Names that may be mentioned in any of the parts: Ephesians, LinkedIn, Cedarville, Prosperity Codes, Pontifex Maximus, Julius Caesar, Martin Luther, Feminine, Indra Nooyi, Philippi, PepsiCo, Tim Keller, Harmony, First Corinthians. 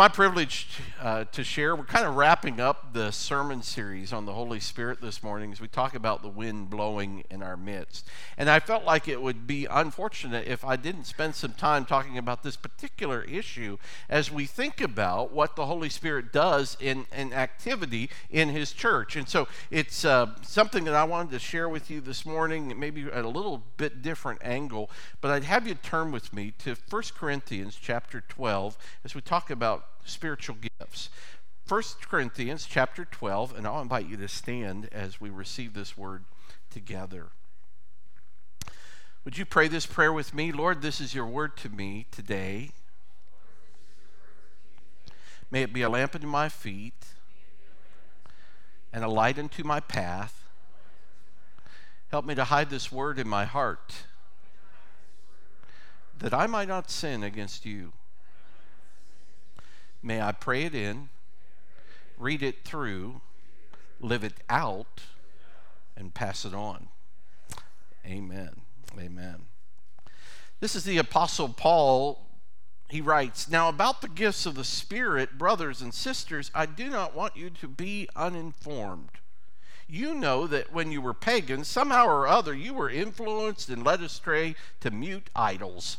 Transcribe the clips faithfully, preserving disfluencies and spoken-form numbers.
my privilege uh, to share. We're kind of wrapping up the sermon series on the Holy Spirit this morning as we talk about the wind blowing in our midst. And I felt like it would be unfortunate if I didn't spend some time talking about this particular issue as we think about what the Holy Spirit does in an activity in His church. And so it's uh, something that I wanted to share with you this morning, maybe at a little bit different angle, but I'd have you turn with me to First Corinthians chapter twelve as we talk about spiritual gifts. First Corinthians chapter twelve, and I'll invite you to stand as we receive this word together. Would you pray this prayer with me? Lord, this is your word to me today. May it be a lamp unto my feet and a light unto my path. Help me to hide this word in my heart that I might not sin against you. May I pray it in, read it through, live it out, and pass it on. Amen. Amen. This is the Apostle Paul. He writes, "Now about the gifts of the Spirit, brothers and sisters, I do not want you to be uninformed. You know that when you were pagans, somehow or other you were influenced and led astray to mute idols.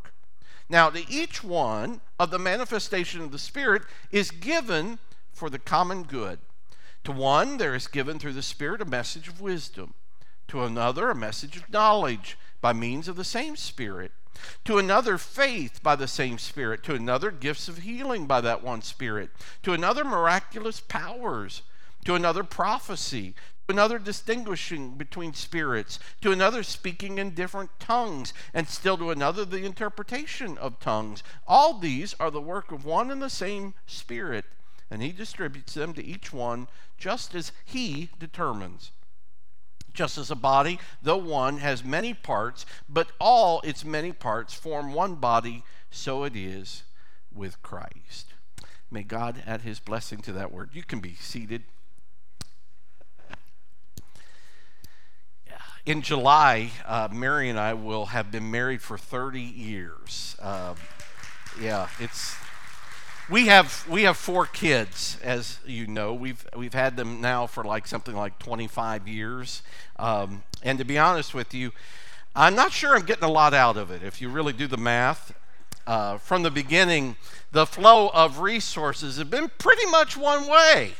Now, to each one of the manifestation of the Spirit is given for the common good. To one, there is given through the Spirit a message of wisdom. To another, a message of knowledge by means of the same Spirit. To another, faith by the same Spirit. To another, gifts of healing by that one Spirit. To another, miraculous powers. To another, prophecy. To another, distinguishing between spirits. To another, speaking in different tongues. And still to another, the interpretation of tongues. All these are the work of one and the same Spirit, and He distributes them to each one just as He determines. Just as a body, though one, has many parts, but all its many parts form one body, so it is with Christ." May God add His blessing to that word. You can be seated. In July, uh, Mary and I will have been married for thirty years. Uh, yeah, it's we have we have four kids, as you know. We've we've had them now for like something like twenty-five years. Um, and to be honest with you, I'm not sure I'm getting a lot out of it. If you really do the math, uh, from the beginning, the flow of resources have been pretty much one way.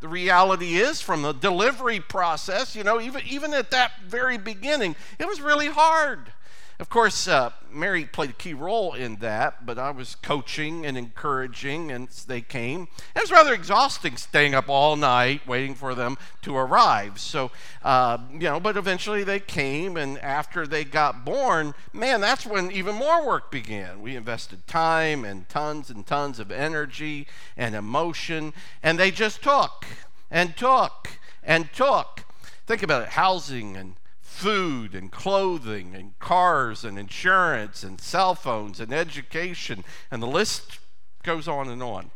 The reality is, from the delivery process, you know, even even at that very beginning, it was really hard. Of course, uh, Mary played a key role in that, but I was coaching and encouraging, and they came. It was rather exhausting staying up all night waiting for them to arrive. So, uh, you know, but eventually they came, and after they got born, man, that's when even more work began. We invested time and tons and tons of energy and emotion, and they just took and took and took. Think about it, housing and food and clothing and cars and insurance and cell phones and education, and the list goes on and on.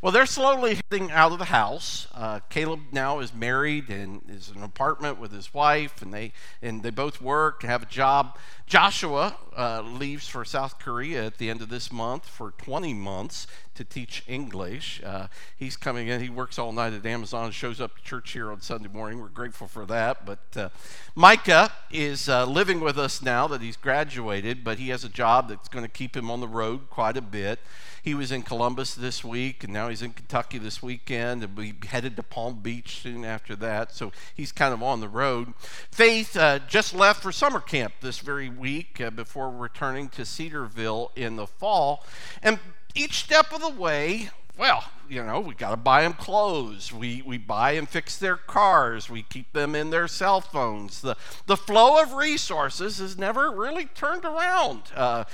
Well, they're slowly heading out of the house. Uh, Caleb now is married and is in an apartment with his wife, and they and they both work and have a job. Joshua uh, leaves for South Korea at the end of this month for twenty months to teach English. Uh, he's coming in. He works all night at Amazon, shows up to church here on Sunday morning. We're grateful for that. But uh, Micah is uh, living with us now that he's graduated, but he has a job that's going to keep him on the road quite a bit. He was in Columbus this week, and now he's in Kentucky this weekend, and we headed to Palm Beach soon after that, so he's kind of on the road. Faith uh, just left for summer camp this very week uh, before returning to Cedarville in the fall, and each step of the way, well, you know, we got to buy them clothes. We we buy and fix their cars. We keep them in their cell phones. The the flow of resources has never really turned around. Uh,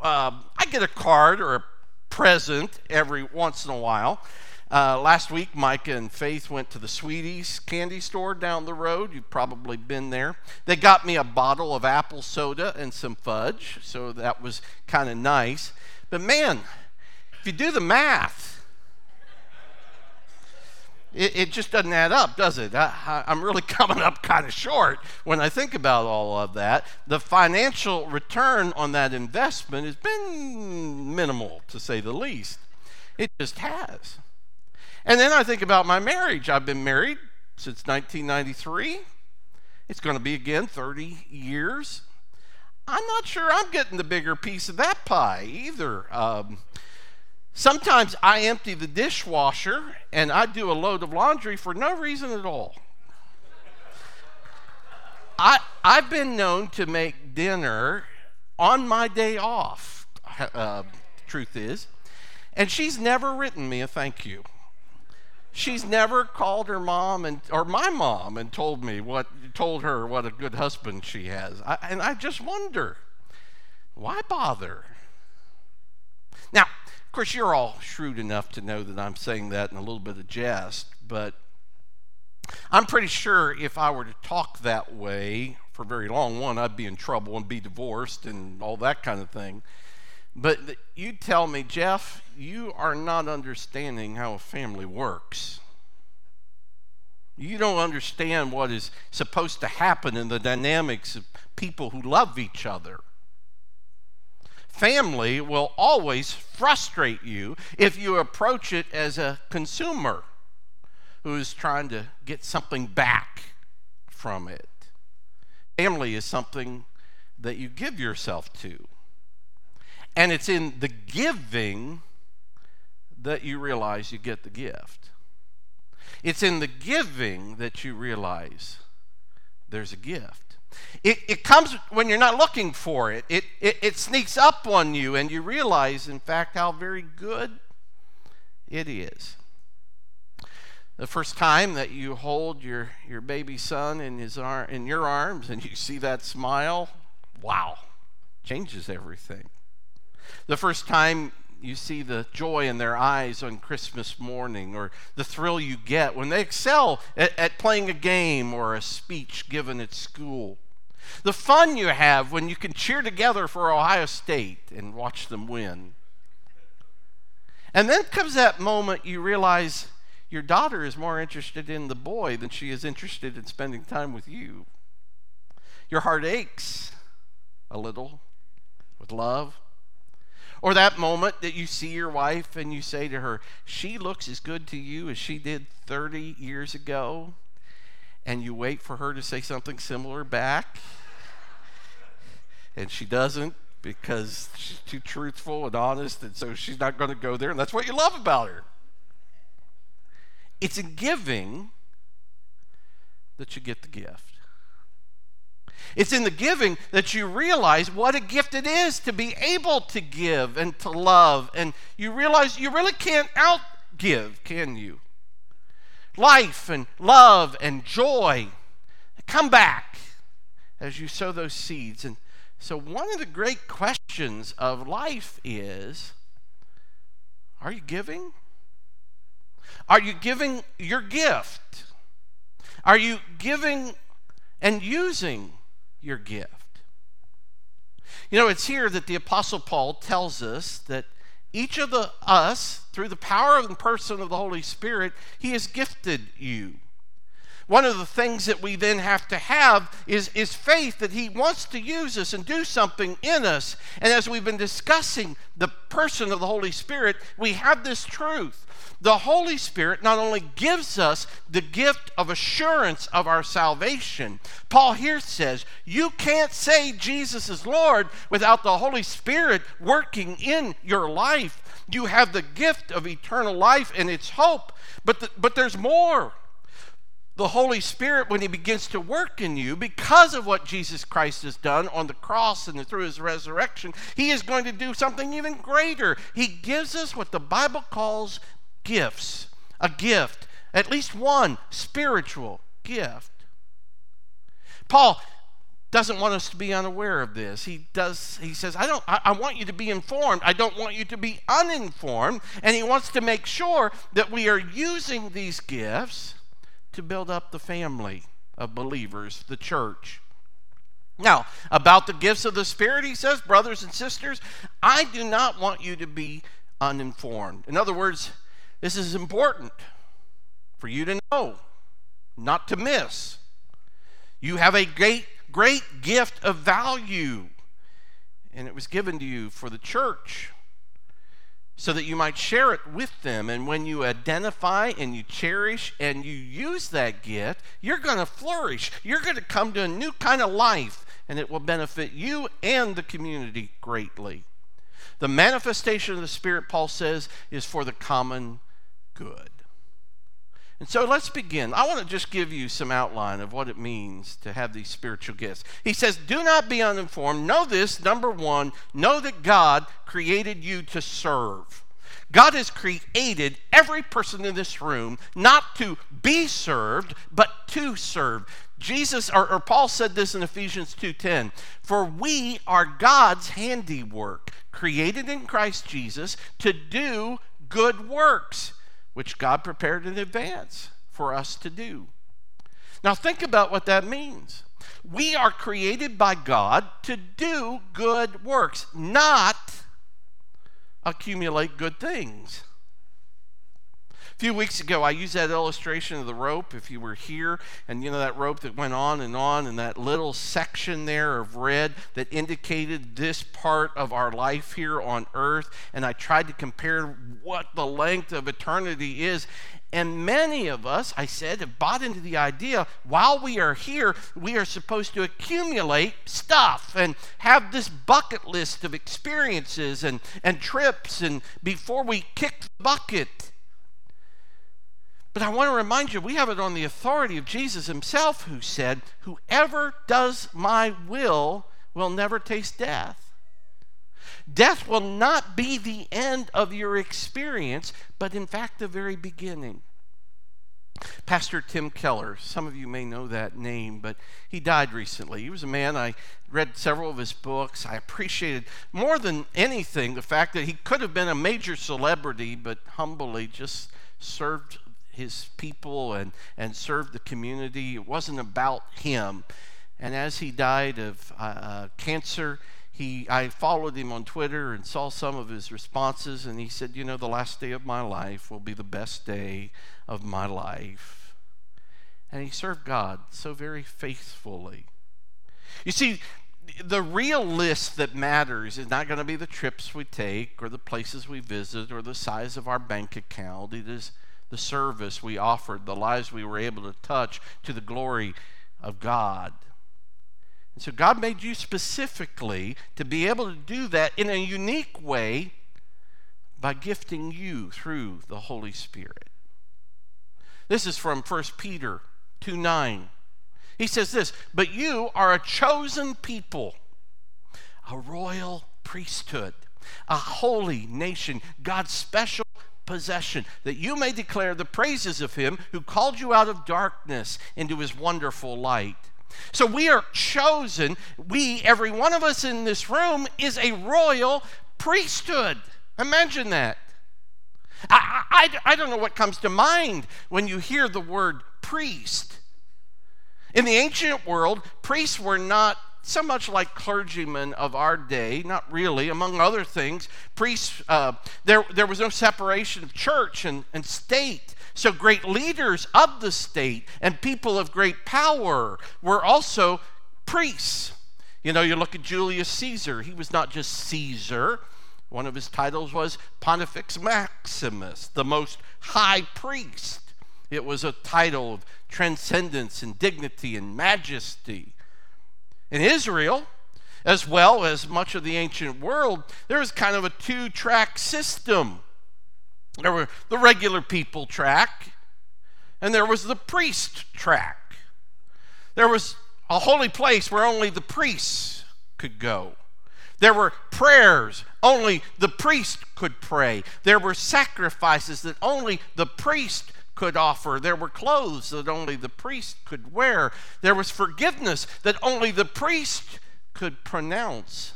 uh, I get a card or a present every once in a while. Uh, last week, Micah and Faith went to the Sweeties candy store down the road. You've probably been there. They got me a bottle of apple soda and some fudge, so that was kind of nice. But man, if you do the math, it, it just doesn't add up, does it? I, I, I'm really coming up kind of short when I think about all of that. The financial return on that investment has been minimal, to say the least. It just has. And then I think about my marriage. I've been married since nineteen ninety-three. It's going to be, again, thirty years. I'm not sure I'm getting the bigger piece of that pie either. Um, sometimes I empty the dishwasher and I do a load of laundry for no reason at all. I, I've been known to make dinner on my day off, uh, truth is, and she's never written me a thank you. She's never called her mom and or my mom and told me what told her what a good husband she has. I, and I just wonder, why bother? Now, of course, you're all shrewd enough to know that I'm saying that in a little bit of jest, but I'm pretty sure if I were to talk that way for very long, one, I'd be in trouble and be divorced and all that kind of thing. But you tell me, Jeff, you are not understanding how a family works. You don't understand what is supposed to happen in the dynamics of people who love each other. Family will always frustrate you if you approach it as a consumer who is trying to get something back from it. Family is something that you give yourself to. And it's in the giving that you realize you get the gift. It's in the giving that you realize there's a gift. It, it comes when you're not looking for it. It, it. It sneaks up on you and you realize, in fact, how very good it is. The first time that you hold your, your baby son in, his ar- in your arms and you see that smile, wow, changes everything. The first time you see the joy in their eyes on Christmas morning, or the thrill you get when they excel at, at playing a game or a speech given at school. The fun you have when you can cheer together for Ohio State and watch them win. And then comes that moment you realize your daughter is more interested in the boy than she is interested in spending time with you. Your heart aches a little with love. Or that moment that you see your wife and you say to her, she looks as good to you as she did thirty years ago, and you wait for her to say something similar back, and she doesn't because she's too truthful and honest, and so she's not going to go there, and that's what you love about her. It's in giving that you get the gift. It's in the giving that you realize what a gift it is to be able to give and to love. And you realize you really can't outgive, can you? Life and love and joy come back as you sow those seeds. And so one of the great questions of life is, are you giving? Are you giving your gift? Are you giving and using your gift? You know, it's here that the Apostle Paul tells us that each of the, us, through the power and person of the Holy Spirit, he has gifted you. One of the things that we then have to have is, is faith that he wants to use us and do something in us. And as we've been discussing the person of the Holy Spirit, we have this truth. The Holy Spirit not only gives us the gift of assurance of our salvation. Paul here says, you can't say Jesus is Lord without the Holy Spirit working in your life. You have the gift of eternal life and its hope, but, the, but there's more. The Holy Spirit, when he begins to work in you, because of what Jesus Christ has done on the cross and through his resurrection, he is going to do something even greater. He gives us what the Bible calls gifts, a gift, at least one spiritual gift. Paul doesn't want us to be unaware of this. He does. He says, I don't. I, I want you to be informed. I don't want you to be uninformed. And he wants to make sure that we are using these gifts to build up the family of believers, the church. Now, about the gifts of the Spirit, he says, brothers and sisters, I do not want you to be uninformed. In other words, this is important for you to know, not to miss. You have a great Great gift of value, and it was given to you for the church so that you might share it with them. And when you identify and you cherish and you use that gift, you're going to flourish. You're going to come to a new kind of life, and it will benefit you and the community greatly. The manifestation of the Spirit, Paul says, is for the common good. And so let's begin. I want to just give you some outline of what it means to have these spiritual gifts. He says, do not be uninformed. Know this, number one, know that God created you to serve. God has created every person in this room not to be served, but to serve. Jesus, or, or Paul said this in Ephesians two ten, for we are God's handiwork, created in Christ Jesus to do good works, which God prepared in advance for us to do. Now think about what that means. We are created by God to do good works, not accumulate good things. A few weeks ago, I used that illustration of the rope, if you were here, and you know that rope that went on and on, and that little section there of red that indicated this part of our life here on earth, and I tried to compare what the length of eternity is, and many of us, I said, have bought into the idea, while we are here, we are supposed to accumulate stuff and have this bucket list of experiences and, and trips, and before we kick the bucket. But I want to remind you, we have it on the authority of Jesus himself, who said, whoever does my will will never taste death. Death will not be the end of your experience, but in fact the very beginning. Pastor Tim Keller, some of you may know that name, but he died recently. He was a man, I read several of his books. I appreciated more than anything the fact that he could have been a major celebrity, but humbly just served his people and, and served the community. It wasn't about him. And as he died of uh, uh, cancer, he I followed him on Twitter and saw some of his responses, and he said, you know, the last day of my life will be the best day of my life. And he served God so very faithfully. You see, the real list that matters is not going to be the trips we take or the places we visit or the size of our bank account. It is the service we offered, the lives we were able to touch to the glory of God. And so God made you specifically to be able to do that in a unique way by gifting you through the Holy Spirit. This is from First Peter two nine. He says this, but you are a chosen people, a royal priesthood, a holy nation, God's special possession, that you may declare the praises of him who called you out of darkness into his wonderful light. So we are chosen. We, every one of us in this room, is a royal priesthood. Imagine that. I, I, I don't know what comes to mind when you hear the word priest. In the ancient world, priests were not so much like clergymen of our day, not really. Among other things, priests, uh, there, there was no separation of church and, and state. So great leaders of the state and people of great power were also priests. You know, you look at Julius Caesar. He was not just Caesar. One of his titles was Pontifex Maximus, the most high priest. It was a title of transcendence and dignity and majesty. In Israel, as well as much of the ancient world, there was kind of a two-track system. There were the regular people track, and there was the priest track. There was a holy place where only the priests could go. There were prayers only the priest could pray. There were sacrifices that only the priest could offer. There were clothes that only the priest could wear. There was forgiveness that only the priest could pronounce.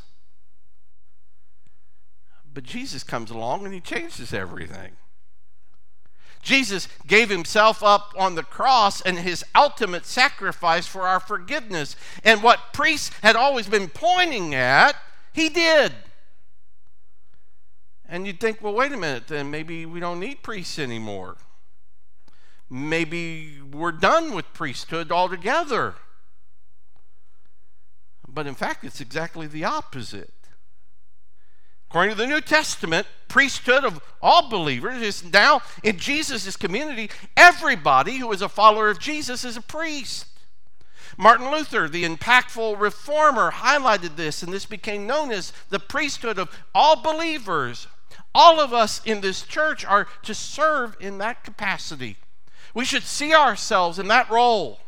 But Jesus comes along and he changes everything. Jesus gave himself up on the cross and his ultimate sacrifice for our forgiveness. And what priests had always been pointing at, he did. And you'd think, well, wait a minute, then maybe we don't need priests anymore. Maybe we're done with priesthood altogether. But in fact, it's exactly the opposite. According to the New Testament, priesthood of all believers is now in Jesus' community. Everybody who is a follower of Jesus is a priest. Martin Luther, the impactful reformer, highlighted this, and this became known as the priesthood of all believers. All of us in this church are to serve in that capacity. We should see ourselves in that role.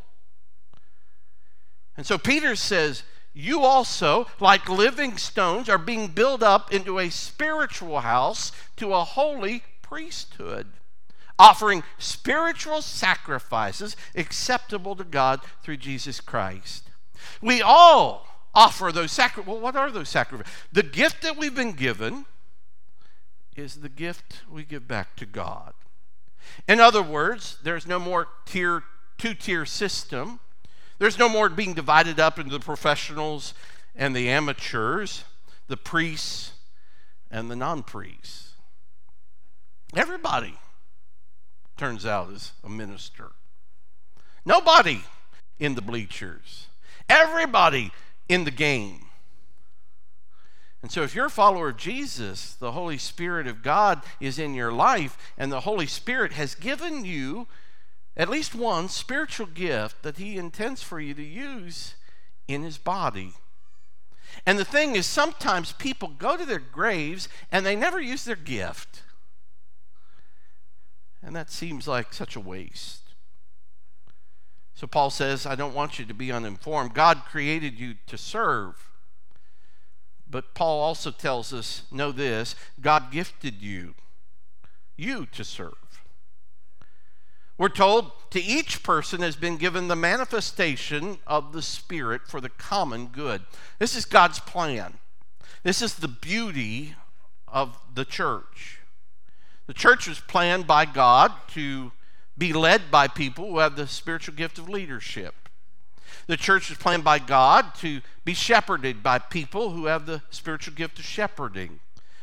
And so Peter says, you also, like living stones, are being built up into a spiritual house, to a holy priesthood, offering spiritual sacrifices acceptable to God through Jesus Christ. We all offer those sacrifices. Well, what are those sacrifices? The gift that we've been given is the gift we give back to God. In other words, there's no more tier, two-tier system. There's no more being divided up into the professionals and the amateurs, the priests and the non-priests. Everybody, turns out, is a minister. Nobody in the bleachers. Everybody in the game. And so if you're a follower of Jesus, the Holy Spirit of God is in your life, and the Holy Spirit has given you at least one spiritual gift that he intends for you to use in his body. And the thing is, sometimes people go to their graves and they never use their gift. And that seems like such a waste. So Paul says, I don't want you to be uninformed. God created you to serve. But Paul also tells us, know this, God gifted you, you to serve. We're told to each person has been given the manifestation of the Spirit for the common good. This is God's plan. This is the beauty of the church. The church was planned by God to be led by people who have the spiritual gift of leadership. The church was planned by God to be shepherded by people who have the spiritual gift of shepherding,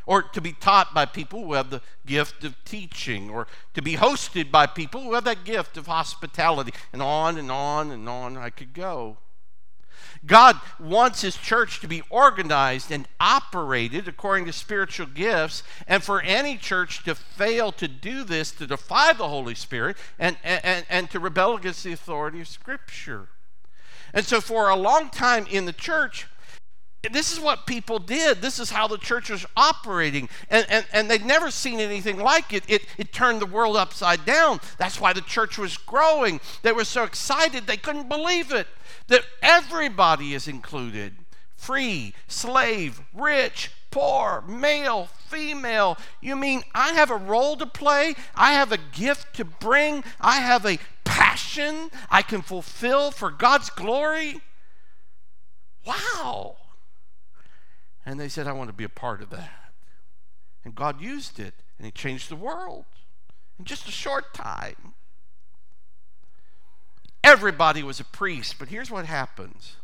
or to be taught by people who have the gift of teaching, or to be hosted by people who have that gift of hospitality, and on and on and on I could go. God wants his church to be organized and operated according to spiritual gifts, and for any church to fail to do this, to defy the Holy Spirit, and, and, and to rebel against the authority of Scripture. And so for a long time in the church, this is what people did. This is how the church was operating. And, and, and they'd never seen anything like it. it. It turned the world upside down. That's why the church was growing. They were so excited they couldn't believe it. That everybody is included. Free, slave, rich, poor, male, female. You mean I have a role to play? I have a gift to bring? I have a passion I can fulfill for God's glory? Wow. And they said, I want to be a part of that. And God used it, and he changed the world in just a short time. Everybody was a priest, but here's what happens.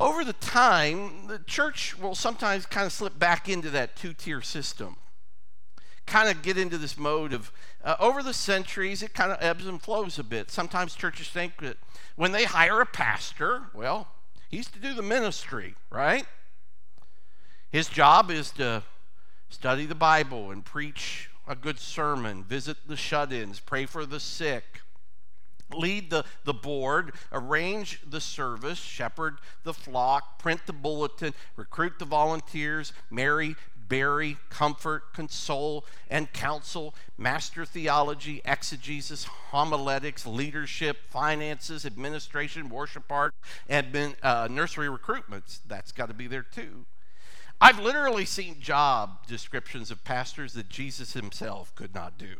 Over the time, the church will sometimes kind of slip back into that two-tier system, kind of get into this mode of, uh, over the centuries, it kind of ebbs and flows a bit. Sometimes churches think that when they hire a pastor, well, he's to do the ministry, right? His job is to study the Bible and preach a good sermon, visit the shut-ins, pray for the sick, lead the, the board, arrange the service, shepherd the flock, print the bulletin, recruit the volunteers, marry, bury, comfort, console, and counsel, master theology, exegesis, homiletics, leadership, finances, administration, worship art, admin, uh, nursery recruitments. That's got to be there too. I've literally seen job descriptions of pastors that Jesus himself could not do.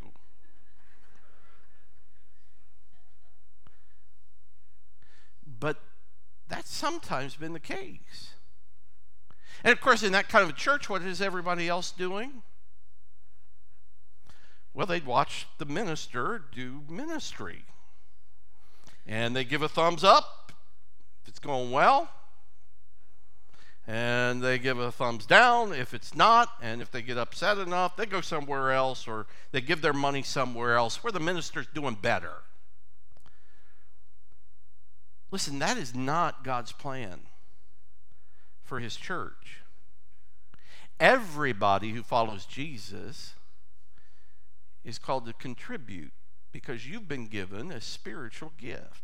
But that's sometimes been the case. And of course, in that kind of a church, what is everybody else doing? Well, they'd watch the minister do ministry. And they give a thumbs up if it's going well. And they give a thumbs down if it's not. And if they get upset enough, they go somewhere else, or they give their money somewhere else where the minister's doing better. Listen, that is not God's plan for his church. Everybody who follows Jesus is called to contribute, because you've been given a spiritual gift.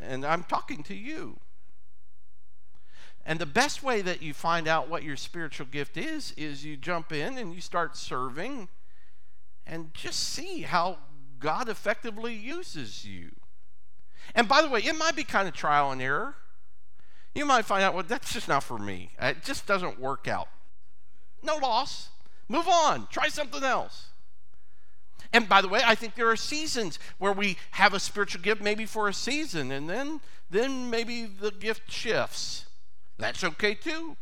And I'm talking to you. And the best way that you find out what your spiritual gift is, is you jump in and you start serving and just see how God effectively uses you. And by the way, it might be kind of trial and error. You might find out, well, that's just not for me. It just doesn't work out. No loss. Move on. Try something else. And by the way, I think there are seasons where we have a spiritual gift maybe for a season, and then, then maybe the gift shifts. That's okay too.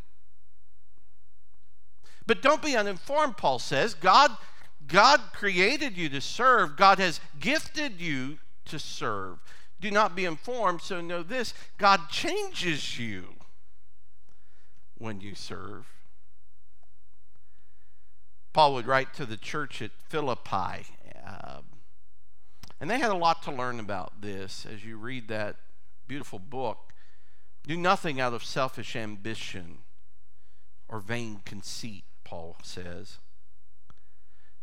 But don't be uninformed, Paul says. God, God created you to serve. God has gifted you to serve. Do not be informed, so know this: God changes you when you serve. Paul would write to the church at Philippi, uh, and they had a lot to learn about this as you read that beautiful book. Do nothing out of selfish ambition or vain conceit, Paul says.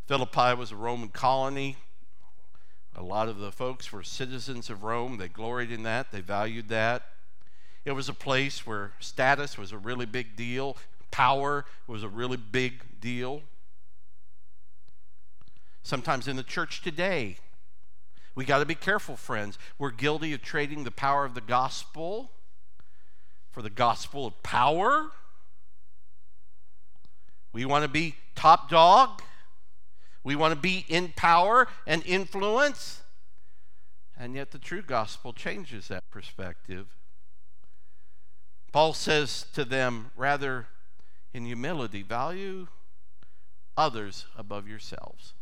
Philippi was a Roman colony. A lot of the folks were citizens of Rome. They gloried in that. They valued that. It was a place where status was a really big deal. Power was a really big deal. Sometimes in the church today, we got to be careful, friends. We're guilty of trading the power of the gospel for the gospel of power. We want to be top dog. We want to be in power and influence. And yet the true gospel changes that perspective. Paul says to them, rather, in humility, value others above yourselves.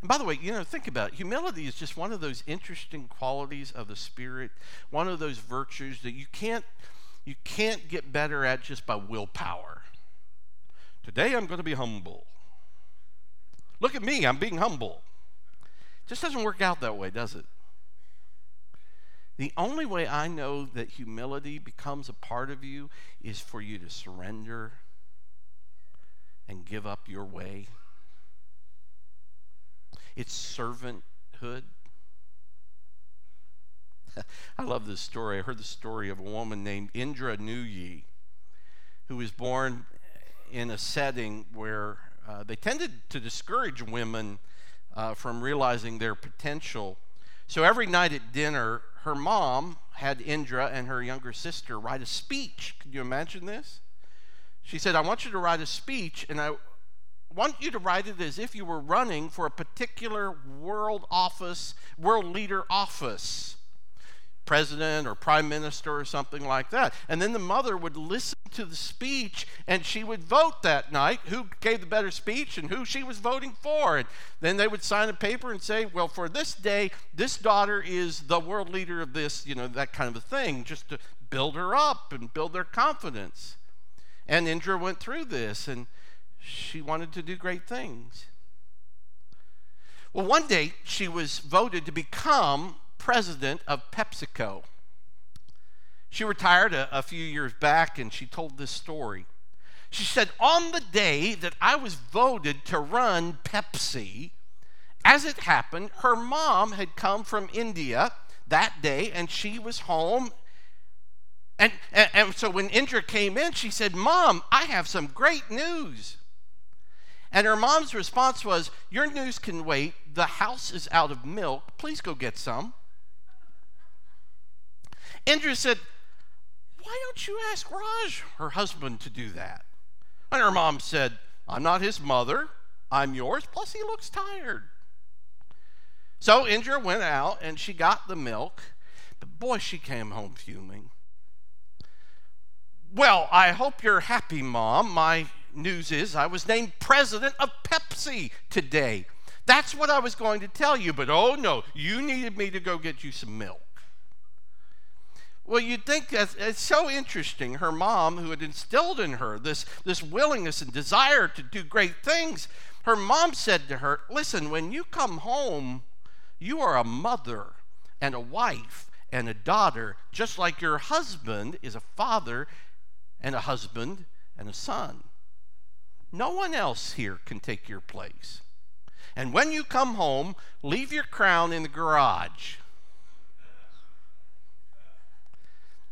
And by the way, you know, think about it. Humility is just one of those interesting qualities of the Spirit, one of those virtues that you can't, you can't get better at just by willpower. Today I'm going to be humble. Look at me, I'm being humble. It just doesn't work out that way, does it? The only way I know that humility becomes a part of you is for you to surrender and give up your way. It's servanthood. I love this story. I heard the story of a woman named Indra Nooyi, who was born in a setting where uh, they tended to discourage women uh, from realizing their potential. So every night at dinner, her mom had Indra and her younger sister write a speech. Can you imagine this? She said, "I want you to write a speech, and I want you to write it as if you were running for a particular world office, world leader office, president or prime minister or something like that." And then the mother would listen to the speech, and she would vote that night who gave the better speech and who she was voting for. And then they would sign a paper and say, "Well, for this day, this daughter is the world leader of this," you know, that kind of a thing, just to build her up and build their confidence. And Indra went through this, and she wanted to do great things. Well, one day she was voted to become president of PepsiCo. She retired a, a few years back, and she told this story. She said, "On the day that I was voted to run Pepsi, as it happened, her mom had come from India that day, and she was home. And, and, and so when Indra came in, she said, 'Mom, I have some great news.' And her mom's response was, 'Your news can wait. The house is out of milk. Please go get some.' Indra said, 'Why don't you ask Raj, her husband, to do that?' And her mom said, 'I'm not his mother. I'm yours. Plus, he looks tired.' So Indra went out and she got the milk, but boy, she came home fuming. Well, I hope you're happy, Mom. My news is I was named president of Pepsi today. That's what I was going to tell you, but oh no, you needed me to go get you some milk. Well, you'd think that's, it's so interesting. Her mom, who had instilled in her this, this willingness and desire to do great things, her mom said to her, listen, when you come home, you are a mother and a wife and a daughter, just like your husband is a father and a husband and a son. No one else here can take your place. And when you come home, leave your crown in the garage.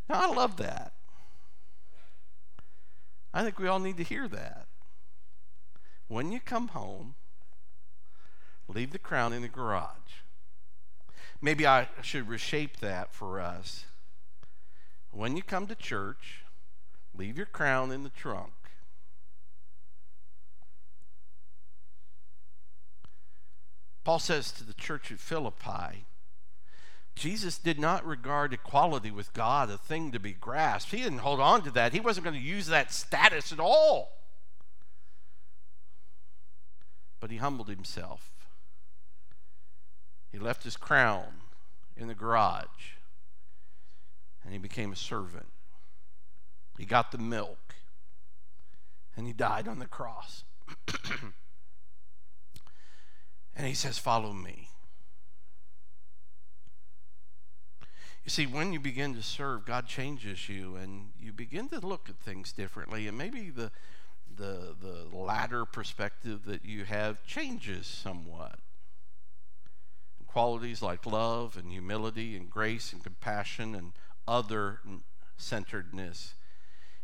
Now, I love that. I think we all need to hear that. When you come home, leave the crown in the garage. Maybe I should reshape that for us. When you come to church, leave your crown in the trunk. Paul says to the church at Philippi, Jesus did not regard equality with God a thing to be grasped. He didn't hold on to that. He wasn't going to use that status at all. But he humbled himself. He left his crown in the garage, and he became a servant. He got the milk, and he died on the cross. And he says, follow me. You see, when you begin to serve, God changes you, and you begin to look at things differently, and maybe the the the latter perspective that you have changes somewhat. Qualities like love and humility and grace and compassion and other-centeredness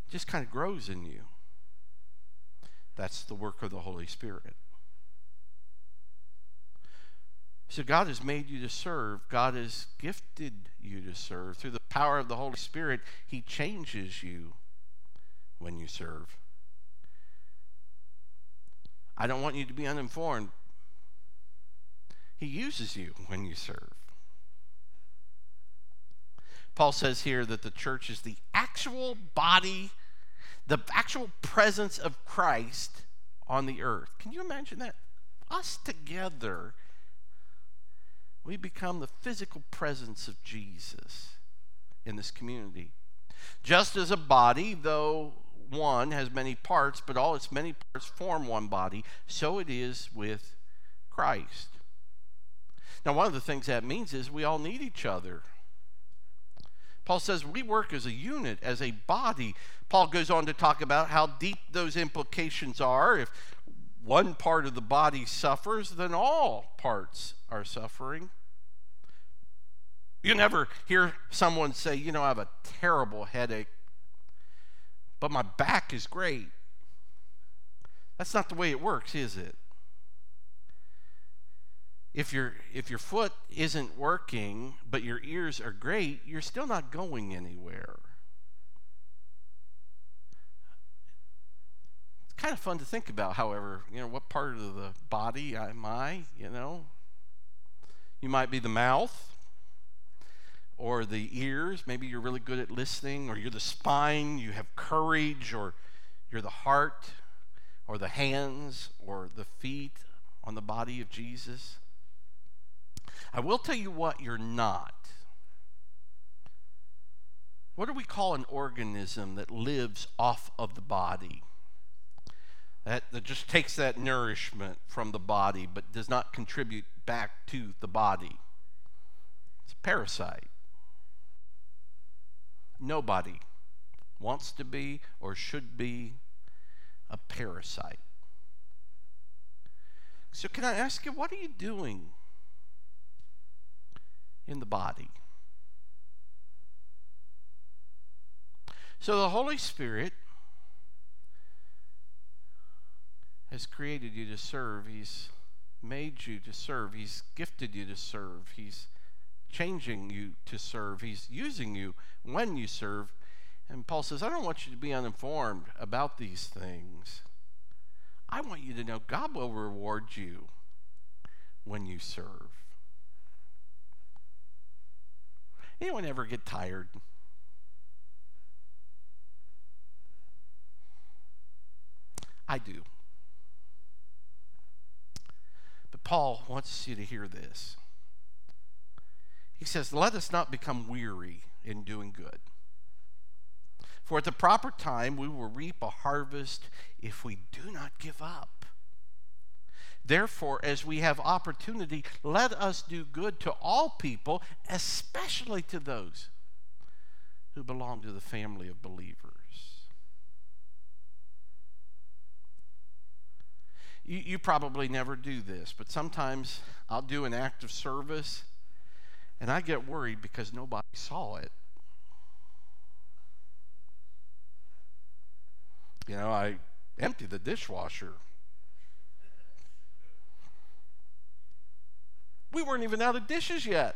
just kind of grows in you. That's the work of the Holy Spirit. So God has made you to serve. God has gifted you to serve. Through the power of the Holy Spirit, He changes you when you serve. I don't want you to be uninformed. He uses you when you serve. Paul says here that the church is the actual body, the actual presence of Christ on the earth. Can you imagine that? Us together, we become the physical presence of Jesus in this community. Just as a body, though one, has many parts, but all its many parts form one body, so it is with Christ. Now, one of the things that means is we all need each other. Paul says we work as a unit, as a body. Paul goes on to talk about how deep those implications are. If one part of the body suffers, then all parts are suffering. You never hear someone say, you know, I have a terrible headache, but my back is great. That's not the way it works, is it? If your if your foot isn't working, but your ears are great, you're still not going anywhere. Kind of fun to think about, however, you know, what part of the body am I, you know? You might be the mouth or the ears. Maybe you're really good at listening, or you're the spine, you have courage, or you're the heart or the hands or the feet on the body of Jesus. I will tell you what you're not. What do we call an organism that lives off of the body? That, that just takes that nourishment from the body but does not contribute back to the body. It's a parasite. Nobody wants to be or should be a parasite. So can I ask you, what are you doing in the body? So the Holy Spirit has created you to serve. He's made you to serve. He's gifted you to serve. He's changing you to serve. He's using you when you serve. And Paul says, I don't want you to be uninformed about these things. I want you to know God will reward you when you serve. Anyone ever get tired? I do. But Paul wants you to hear this. He says, let us not become weary in doing good. For at the proper time we will reap a harvest if we do not give up. Therefore, as we have opportunity, let us do good to all people, especially to those who belong to the family of believers. You, you probably never do this, but sometimes I'll do an act of service and I get worried because nobody saw it. You know, I empty the dishwasher. We weren't even out of dishes yet.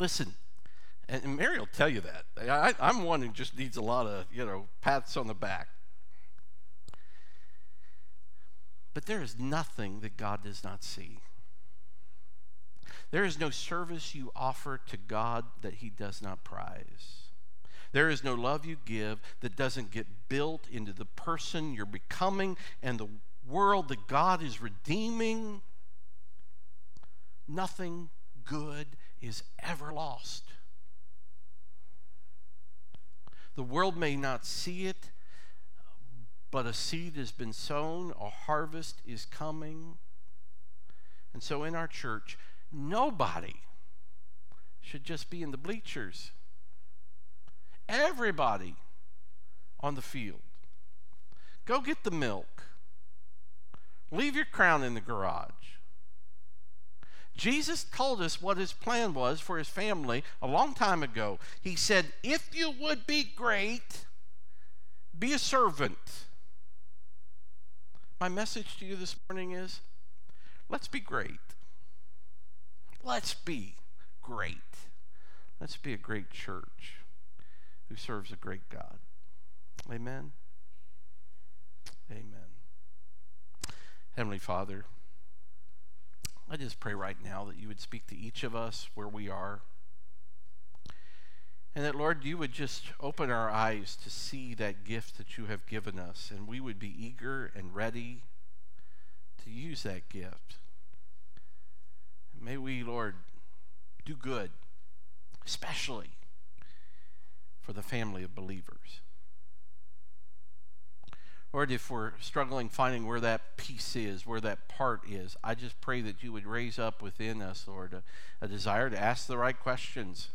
Listen, and Mary will tell you that. I, I'm one who just needs a lot of, you know, pats on the back. But there is nothing that God does not see. There is no service you offer to God that He does not prize. There is no love you give that doesn't get built into the person you're becoming and the world that God is redeeming. Nothing good is ever lost. The world may not see it, but a seed has been sown, a harvest is coming. And so in our church, nobody should just be in the bleachers. Everybody on the field. Go get the milk. Leave your crown in the garage. Jesus told us what His plan was for His family a long time ago. He said, if you would be great, be a servant. My message to you this morning is, let's be great. Let's be great. Let's be a great church who serves a great God. Amen? Amen. Heavenly Father, I just pray right now that you would speak to each of us where we are, and that, Lord, you would just open our eyes to see that gift that you have given us, and we would be eager and ready to use that gift. May we, Lord, do good, especially for the family of believers. Lord, if we're struggling finding where that piece is, where that part is, I just pray that you would raise up within us, Lord, a, a desire to ask the right questions,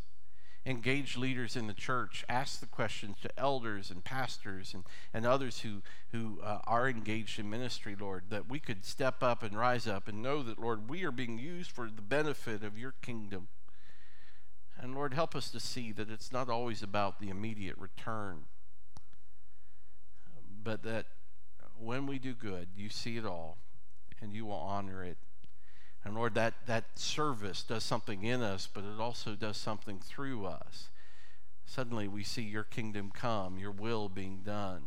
engage leaders in the church, ask the questions to elders and pastors and, and others who, who uh, are engaged in ministry, Lord, that we could step up and rise up and know that, Lord, we are being used for the benefit of your kingdom. And Lord, help us to see that it's not always about the immediate return, but that when we do good, you see it all, and you will honor it. And Lord, that, that service does something in us, but it also does something through us. Suddenly we see your kingdom come, your will being done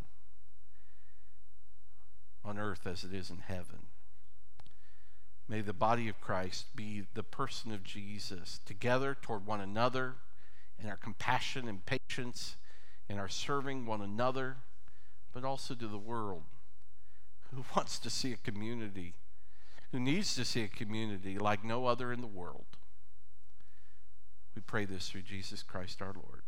on earth as it is in heaven. May the body of Christ be the person of Jesus, together toward one another, in our compassion and patience, in our serving one another, but also to the world, who wants to see a community, who needs to see a community like no other in the world. We pray this through Jesus Christ our Lord.